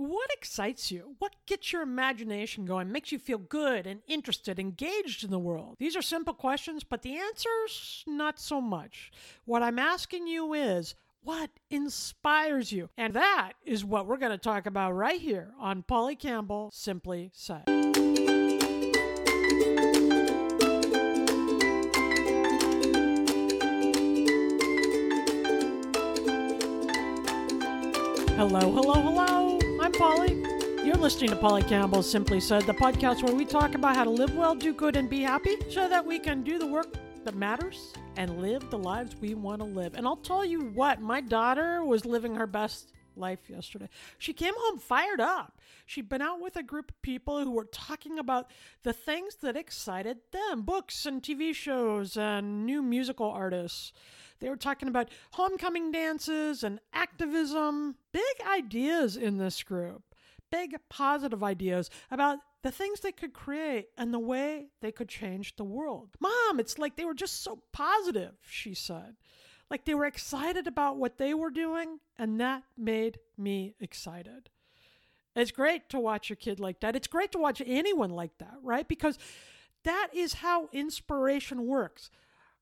What excites you? What gets your imagination going, makes you feel good and interested, engaged in the world? These are simple questions, but the answers, not so much. What I'm asking you is, what inspires you? And that is what we're going to talk about right here on Polly Campbell Simply Said. Hello, hello, hello. I'm Polly. You're listening to Polly Campbell Simply Said, the podcast where we talk about how to live well, do good, and be happy so that we can do the work that matters and live the lives we want to live. And I'll tell you what, my daughter was living her best life yesterday. She came home fired up. She'd been out with a group of people who were talking about the things that excited them, books and TV shows and new musical artists. They were talking about homecoming dances and activism. Big ideas in this group. Big positive ideas about the things they could create and the way they could change the world. Mom, it's like they were just so positive, she said. Like they were excited about what they were doing, and that made me excited. It's great to watch your kid like that. It's great to watch anyone like that, right? Because that is how inspiration works.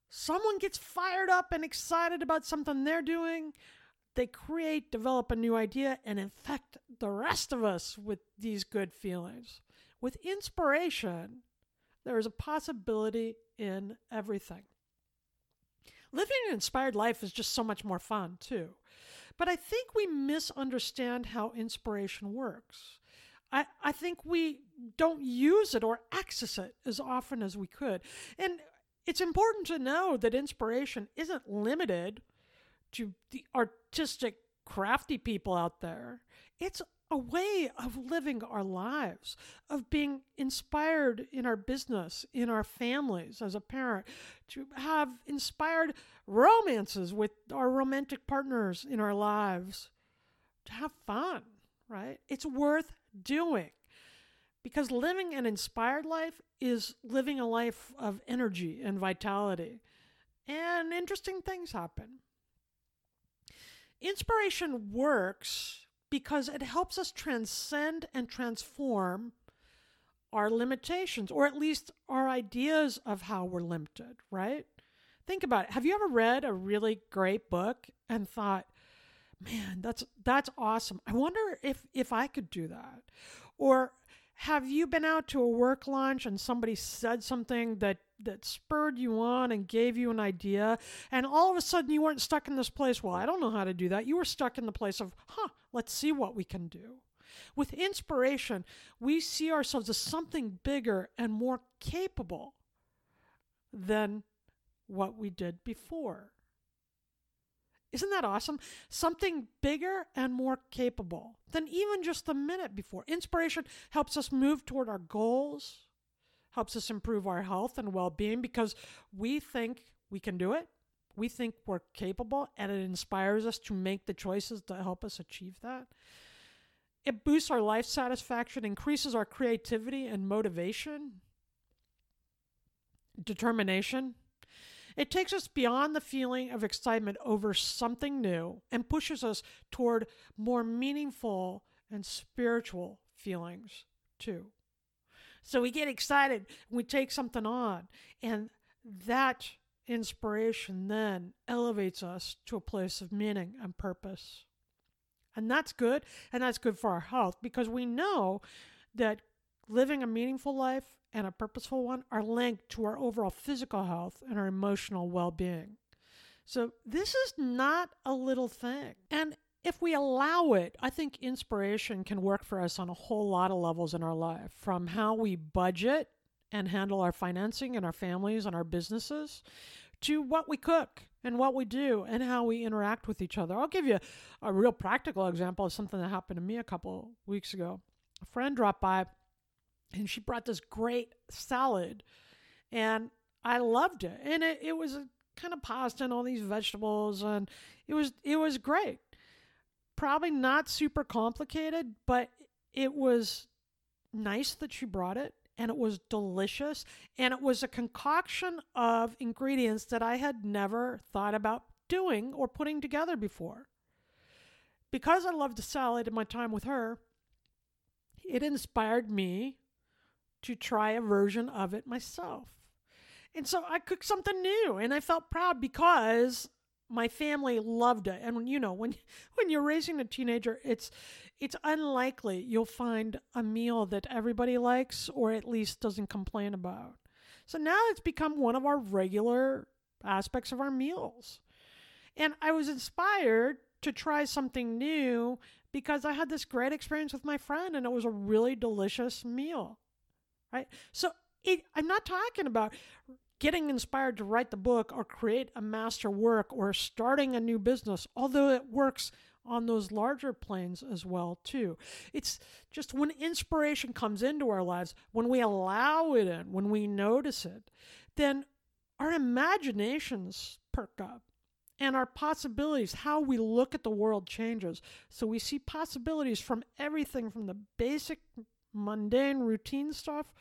Someone gets fired up and excited about something they're doing. They create, develop a new idea, and infect the rest of us with these good feelings. With inspiration, there is a possibility in everything. Living an inspired life is just so much more fun, too. But I think we misunderstand how inspiration works. I think we don't use it or access it as often as we could. And it's important to know that inspiration isn't limited to the artistic, crafty people out there. It's a way of living our lives, of being inspired in our business, in our families as a parent, to have inspired romances with our romantic partners in our lives, to have fun, right? It's worth doing. Because living an inspired life is living a life of energy and vitality. And interesting things happen. Inspiration works because it helps us transcend and transform our limitations, or at least our ideas of how we're limited, right? Think about it. Have you ever read a really great book and thought, man, that's awesome. I wonder if I could do that. Or have you been out to a work lunch and somebody said something that spurred you on and gave you an idea, and all of a sudden you weren't stuck in this place, well, I don't know how to do that. You were stuck in the place of, let's see what we can do. With inspiration, we see ourselves as something bigger and more capable than what we did before. Isn't that awesome? Something bigger and more capable than even just the minute before. Inspiration helps us move toward our goals, helps us improve our health and well-being because we think we can do it. We think we're capable, and it inspires us to make the choices that help us achieve that. It boosts our life satisfaction, increases our creativity and motivation, determination. It takes us beyond the feeling of excitement over something new and pushes us toward more meaningful and spiritual feelings too. So we get excited, we take something on, and that inspiration then elevates us to a place of meaning and purpose. And that's good for our health because we know that living a meaningful life and a purposeful one are linked to our overall physical health and our emotional well-being. So this is not a little thing. And if we allow it, I think inspiration can work for us on a whole lot of levels in our life, from how we budget and handle our financing and our families and our businesses, to what we cook and what we do and how we interact with each other. I'll give you a real practical example of something that happened to me a couple weeks ago. A friend dropped by and she brought this great salad and I loved it. And it was a kind of pasta and all these vegetables and it was great. Probably not super complicated, but it was nice that she brought it, and it was delicious, and it was a concoction of ingredients that I had never thought about doing or putting together before. Because I loved the salad and my time with her, it inspired me to try a version of it myself. And so I cooked something new, and I felt proud because my family loved it. And when you're raising a teenager, it's unlikely you'll find a meal that everybody likes or at least doesn't complain about. So now it's become one of our regular aspects of our meals. And I was inspired to try something new because I had this great experience with my friend and it was a really delicious meal, right? So I'm not talking about getting inspired to write the book or create a master work or starting a new business, although it works on those larger planes as well too. It's just when inspiration comes into our lives, when we allow it in, when we notice it, then our imaginations perk up and our possibilities, how we look at the world changes. So we see possibilities from everything from the basic mundane routine stuff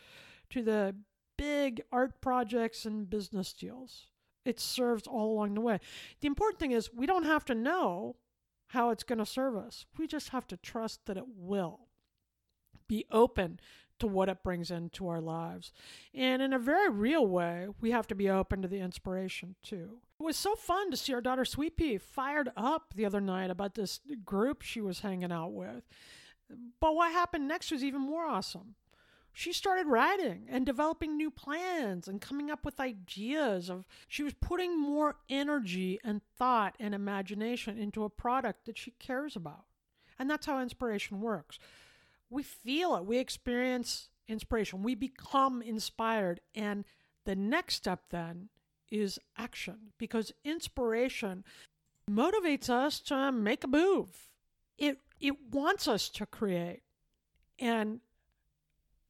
to the big art projects and business deals. It serves all along the way. The important thing is we don't have to know how it's going to serve us. We just have to trust that it will. Be open to what it brings into our lives. And in a very real way, we have to be open to the inspiration too. It was so fun to see our daughter Sweet Pea fired up the other night about this group she was hanging out with. But what happened next was even more awesome. She started writing and developing new plans and coming up with ideas of, she was putting more energy and thought and imagination into a product that she cares about. And that's how inspiration works. We feel it. We experience inspiration. We become inspired. And the next step then is action, because inspiration motivates us to make a move. It wants us to create and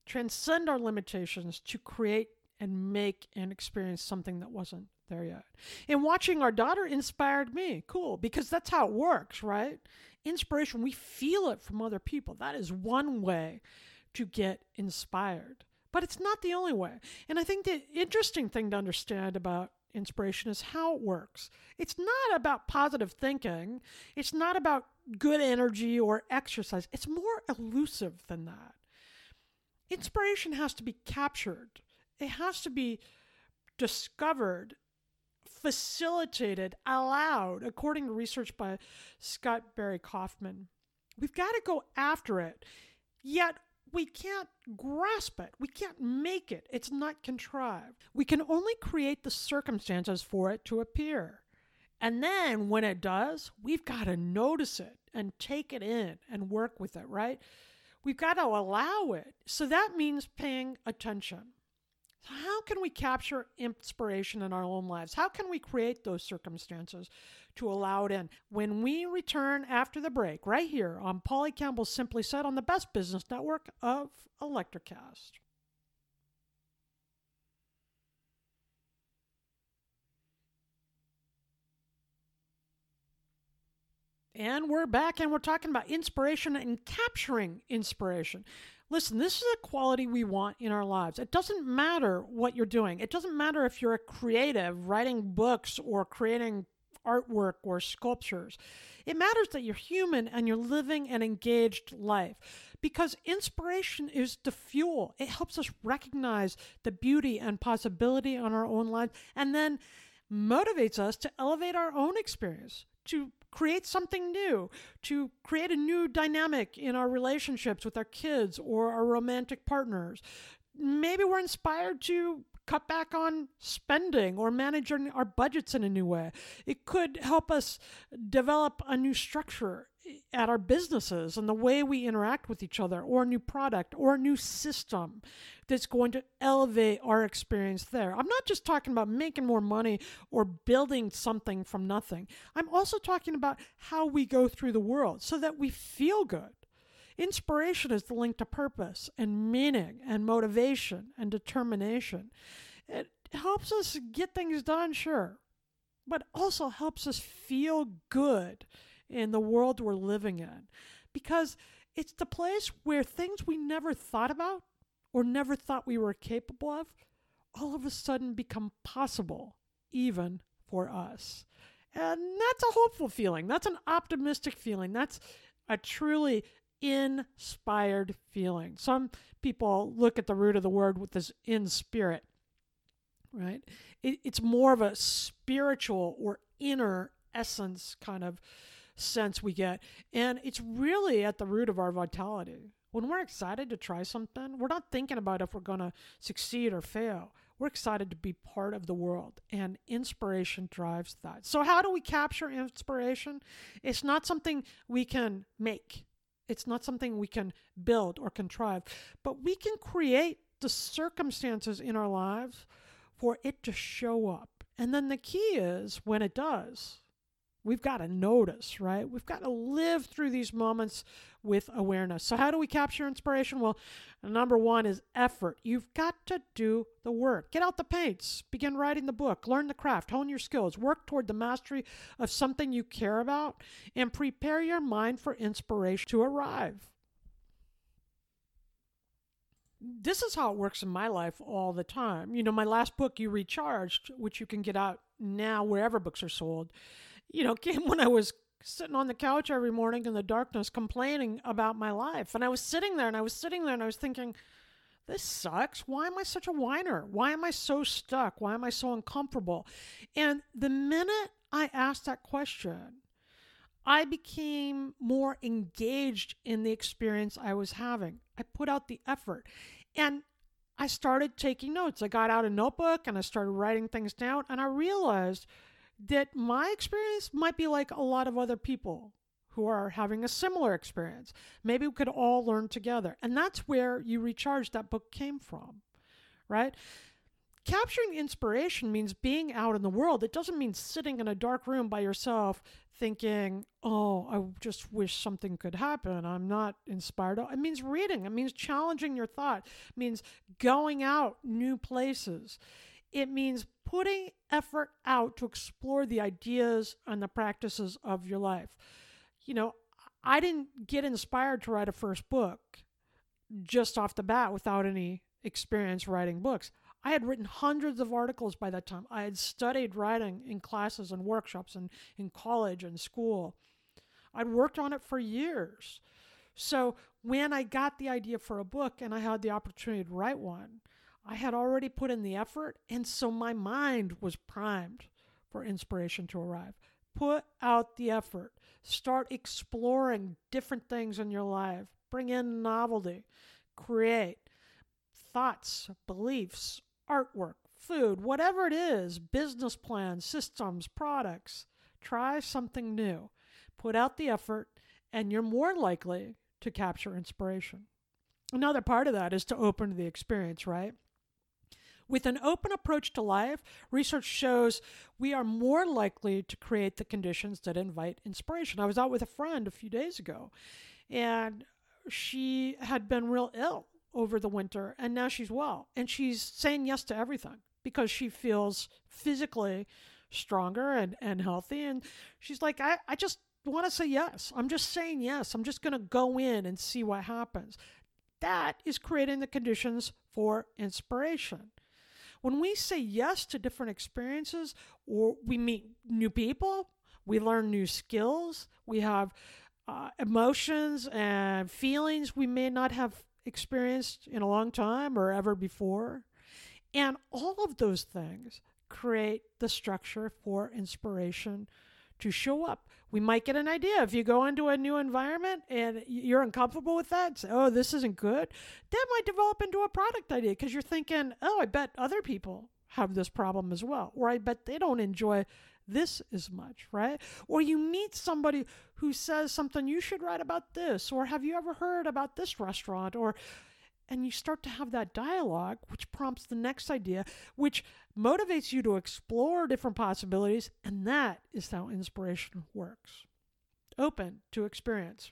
transcend our limitations to create and make and experience something that wasn't there yet. And watching our daughter inspired me. Cool, because that's how it works, right? Inspiration, we feel it from other people. That is one way to get inspired. But it's not the only way. And I think the interesting thing to understand about inspiration is how it works. It's not about positive thinking. It's not about good energy or exercise. It's more elusive than that. Inspiration has to be captured. It has to be discovered, facilitated, allowed, according to research by Scott Barry Kaufman. We've got to go after it, yet we can't grasp it. We can't make it. It's not contrived. We can only create the circumstances for it to appear. And then when it does, we've got to notice it and take it in and work with it, right? We've got to allow it. So that means paying attention. So how can we capture inspiration in our own lives? How can we create those circumstances to allow it in? When we return after the break, right here on Polly Campbell Simply Said on the best business network of Electrocast. And we're back, and we're talking about inspiration and capturing inspiration. Listen, this is a quality we want in our lives. It doesn't matter what you're doing. It doesn't matter if you're a creative, writing books or creating artwork or sculptures. It matters that you're human and you're living an engaged life, because inspiration is the fuel. It helps us recognize the beauty and possibility on our own lives, and then motivates us to elevate our own experience, to create something new, to create a new dynamic in our relationships with our kids or our romantic partners. Maybe we're inspired to cut back on spending or managing our budgets in a new way. It could help us develop a new structure at our businesses and the way we interact with each other, or a new product or a new system that's going to elevate our experience there. I'm not just talking about making more money or building something from nothing. I'm also talking about how we go through the world so that we feel good. Inspiration is the link to purpose and meaning and motivation and determination. It helps us get things done, sure, but also helps us feel good in the world we're living in, because it's the place where things we never thought about or never thought we were capable of all of a sudden become possible, even for us. And that's a hopeful feeling. That's an optimistic feeling. That's a truly inspired feeling. Some people look at the root of the word with this in spirit, right? It's more of a spiritual or inner essence kind of sense we get. And it's really at the root of our vitality. When we're excited to try something, we're not thinking about if we're going to succeed or fail. We're excited to be part of the world, and inspiration drives that. So how do we capture inspiration? It's not something we can make. It's not something we can build or contrive, but we can create the circumstances in our lives for it to show up. And then the key is, when it does, we've got to notice, right? We've got to live through these moments with awareness. So how do we capture inspiration? Well, number one is effort. You've got to do the work. Get out the paints. Begin writing the book. Learn the craft. Hone your skills. Work toward the mastery of something you care about, and prepare your mind for inspiration to arrive. This is how it works in my life all the time. You know, my last book, You Recharged, which you can get out now wherever books are sold, you know, came when I was sitting on the couch every morning in the darkness complaining about my life. And I was sitting there and I was sitting there and I was thinking, this sucks. Why am I such a whiner? Why am I so stuck? Why am I so uncomfortable? And the minute I asked that question, I became more engaged in the experience I was having. I put out the effort and I started taking notes. I got out a notebook and I started writing things down, and I realized that my experience might be like a lot of other people who are having a similar experience. Maybe we could all learn together. And that's where You Recharge, that book, came from, right? Capturing inspiration means being out in the world. It doesn't mean sitting in a dark room by yourself thinking, oh, I just wish something could happen. I'm not inspired. It means reading. It means challenging your thought. It means going out new places. It means putting effort out to explore the ideas and the practices of your life. You know, I didn't get inspired to write a first book just off the bat without any experience writing books. I had written hundreds of articles by that time. I had studied writing in classes and workshops and in college and school. I'd worked on it for years. So when I got the idea for a book and I had the opportunity to write one, I had already put in the effort, and so my mind was primed for inspiration to arrive. Put out the effort. Start exploring different things in your life. Bring in novelty. Create thoughts, beliefs, artwork, food, whatever it is, business plans, systems, products. Try something new. Put out the effort, and you're more likely to capture inspiration. Another part of that is to open to the experience, right? With an open approach to life, research shows we are more likely to create the conditions that invite inspiration. I was out with a friend a few days ago, and she had been real ill over the winter, and now she's well. And she's saying yes to everything because she feels physically stronger and healthy. And she's like, I just want to say yes. I'm just saying yes. I'm just going to go in and see what happens. That is creating the conditions for inspiration. When we say yes to different experiences, or we meet new people, we learn new skills, we have emotions and feelings we may not have experienced in a long time or ever before. And all of those things create the structure for inspiration to show up. We might get an idea. If you go into a new environment and you're uncomfortable with that, say, oh, this isn't good, that might develop into a product idea because you're thinking, oh, I bet other people have this problem as well, or I bet they don't enjoy this as much, right? Or you meet somebody who says something, you should write about this, or have you ever heard about this restaurant, or... and you start to have that dialogue, which prompts the next idea, which motivates you to explore different possibilities. And that is how inspiration works. Open to experience.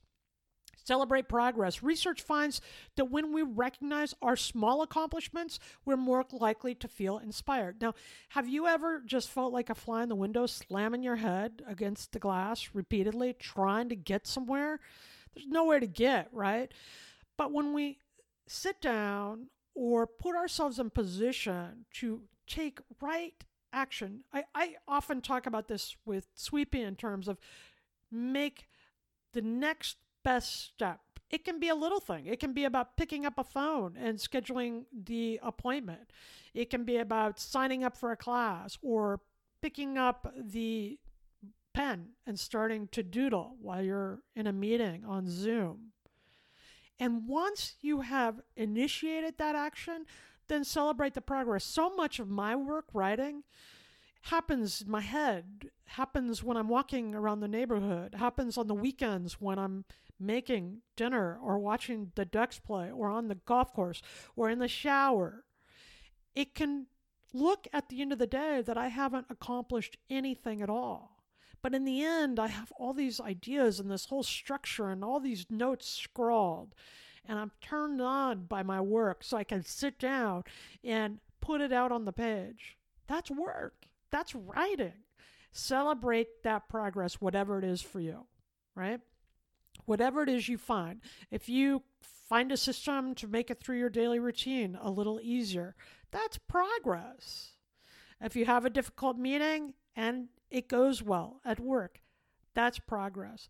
Celebrate progress. Research finds that when we recognize our small accomplishments, we're more likely to feel inspired. Now, have you ever just felt like a fly in the window, slamming your head against the glass repeatedly, trying to get somewhere? There's nowhere to get, right? But when we sit down or put ourselves in position to take right action. I often talk about this with Sweepy in terms of make the next best step. It can be a little thing. It can be about picking up a phone and scheduling the appointment. It can be about signing up for a class or picking up the pen and starting to doodle while you're in a meeting on Zoom. And once you have initiated that action, then celebrate the progress. So much of my work writing happens in my head, happens when I'm walking around the neighborhood, happens on the weekends when I'm making dinner or watching the Ducks play or on the golf course or in the shower. It can look at the end of the day that I haven't accomplished anything at all. But in the end, I have all these ideas and this whole structure and all these notes scrawled. And I'm turned on by my work so I can sit down and put it out on the page. That's work. That's writing. Celebrate that progress, whatever it is for you, right? Whatever it is you find. If you find a system to make it through your daily routine a little easier, that's progress. If you have a difficult meeting and it goes well at work, that's progress.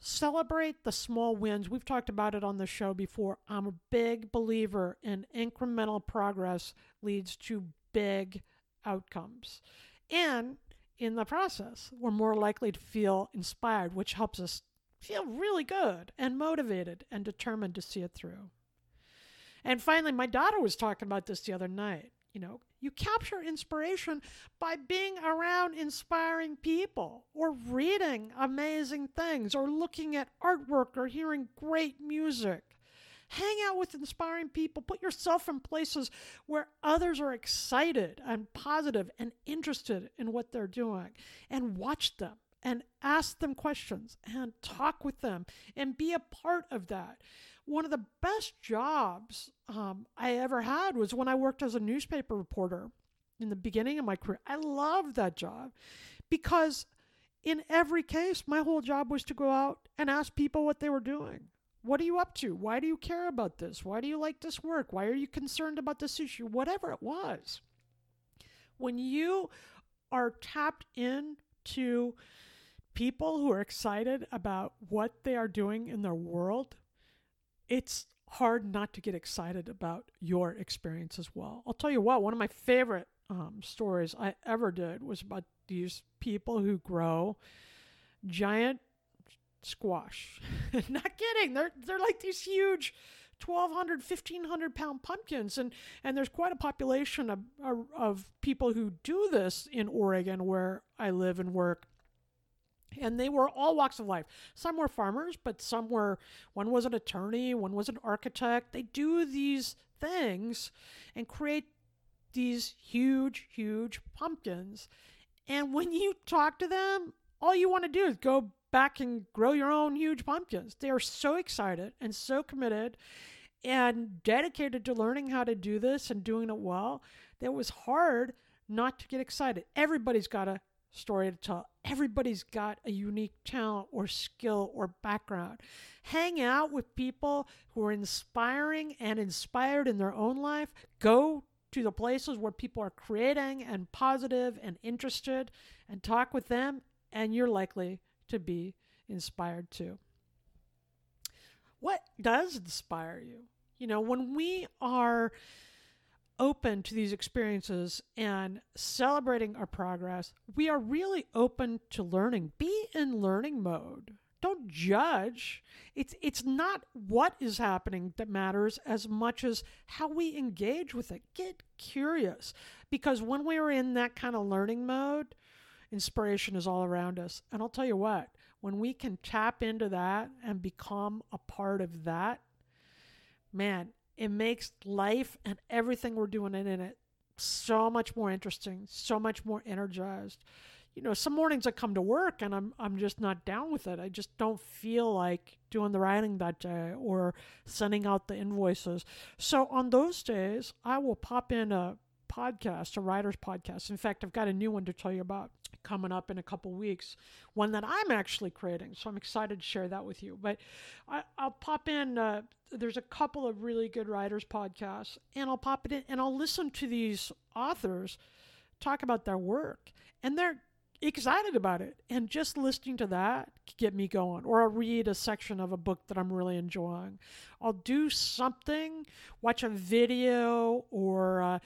Celebrate the small wins. We've talked about it on the show before. I'm a big believer in incremental progress leads to big outcomes. And in the process, we're more likely to feel inspired, which helps us feel really good and motivated and determined to see it through. And finally, my daughter was talking about this the other night. You know, you capture inspiration by being around inspiring people or reading amazing things or looking at artwork or hearing great music. Hang out with inspiring people. Put yourself in places where others are excited and positive and interested in what they're doing, and watch them and ask them questions and talk with them and be a part of that. One of the best jobs I ever had was when I worked as a newspaper reporter in the beginning of my career. I loved that job because in every case, my whole job was to go out and ask people what they were doing. What are you up to? Why do you care about this? Why do you like this work? Why are you concerned about this issue? Whatever it was. When you are tapped into people who are excited about what they are doing in their world, it's hard not to get excited about your experience as well. I'll tell you what, one of my favorite stories I ever did was about these people who grow giant squash. Not kidding. They're like these huge 1,200, 1,500 pound pumpkins. And there's quite a population of people who do this in Oregon where I live and work. And they were all walks of life. Some were farmers, but some were, one was an attorney, one was an architect. They do these things and create these huge, huge pumpkins. And when you talk to them, all you want to do is go back and grow your own huge pumpkins. They are so excited and so committed and dedicated to learning how to do this and doing it well. That it was hard not to get excited. Everybody's got a story to tell. Everybody's got a unique talent or skill or background. Hang out with people who are inspiring and inspired in their own life. Go to the places where people are creating and positive and interested and talk with them, and you're likely to be inspired too. What does inspire you? You know, when we are open to these experiences and celebrating our progress, we are really open to learning. Be in learning mode. Don't judge. It's not what is happening that matters as much as how we engage with it. Get curious, because when we are in that kind of learning mode, inspiration is all around us. And I'll tell you what, when we can tap into that and become a part of that, man, it makes life and everything we're doing in it so much more interesting, so much more energized. You know, some mornings I come to work and I'm just not down with it. I just don't feel like doing the writing that day or sending out the invoices. So on those days, I will pop in a podcast, a writer's podcast. In fact, I've got a new one to tell you about coming up in a couple weeks, one that I'm actually creating. So I'm excited to share that with you. But I'll pop in, there's a couple of really good writers' podcasts, and I'll pop it in and I'll listen to these authors talk about their work. And they're excited about it, and just listening to that could get me going. Or I'll read a section of a book that I'm really enjoying. I'll do something, watch a video, or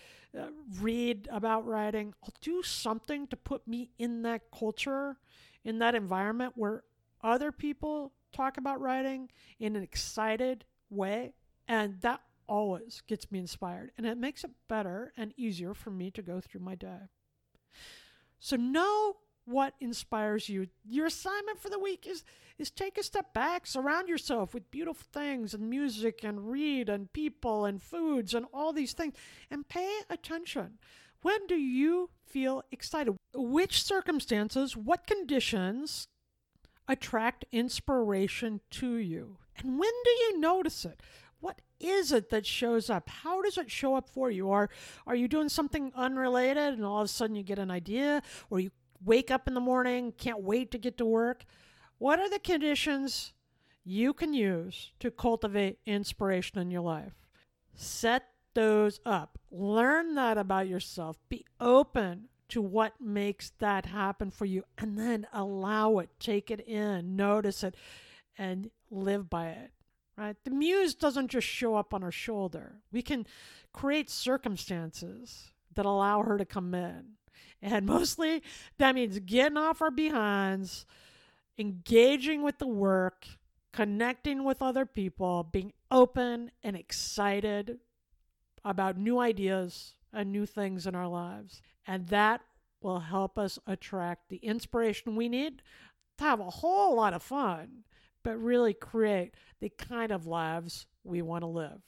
read about writing. I'll do something to put me in that culture, in that environment where other people talk about writing in an excited way, and that always gets me inspired, and it makes it better and easier for me to go through my day. So know what inspires you. Your assignment for the week is take a step back, surround yourself with beautiful things and music and read and people and foods and all these things, and pay attention. When do you feel excited? Which circumstances, what conditions attract inspiration to you? And when do you notice it? What is it that shows up? How does it show up for you? Are you doing something unrelated and all of a sudden you get an idea? Or you wake up in the morning, can't wait to get to work? What are the conditions you can use to cultivate inspiration in your life? Set those up. Learn that about yourself. Be open to what makes that happen for you, and then allow it. Take it in, notice it, and live by it. Right? The muse doesn't just show up on her shoulder. We can create circumstances that allow her to come in. And mostly that means getting off our behinds, engaging with the work, connecting with other people, being open and excited about new ideas and new things in our lives. And that will help us attract the inspiration we need to have a whole lot of fun, but really create the kind of lives we want to live.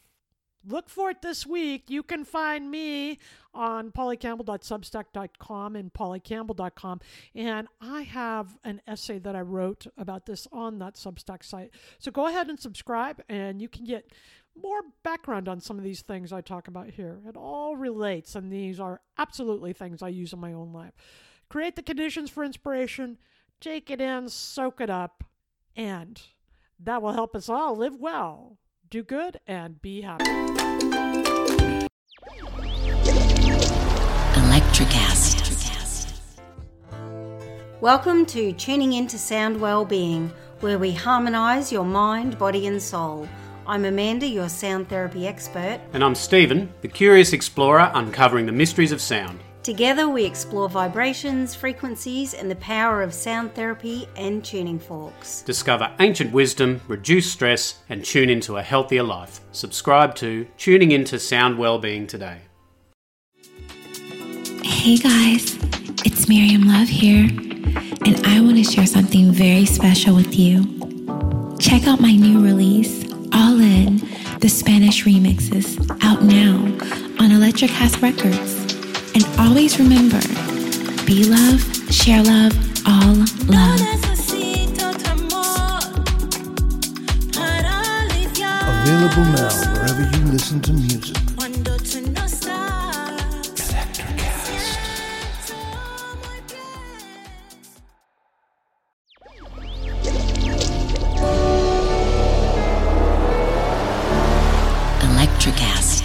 Look for it this week. You can find me on pollycampbell.substack.com and pollycampbell.com. And I have an essay that I wrote about this on that Substack site. So go ahead and subscribe, and you can get more background on some of these things I talk about here. It all relates, and these are absolutely things I use in my own life. Create the conditions for inspiration. Take it in, soak it up. And that will help us all live well, do good, and be happy. Electrocast. Welcome to Tuning Into Sound Wellbeing, where we harmonise your mind, body and soul. I'm Amanda, your sound therapy expert. And I'm Stephen, the curious explorer uncovering the mysteries of sound. Together we explore vibrations, frequencies, and the power of sound therapy and tuning forks. Discover ancient wisdom, reduce stress, and tune into a healthier life. Subscribe to Tuning Into Sound Wellbeing today. Hey guys, it's Miriam Love here, and I want to share something very special with you. Check out my new release, All In, the Spanish remixes, out now on Electric House Records. And always remember, be love, share love, all love. Available now wherever you listen to music. Electrocast. Electrocast.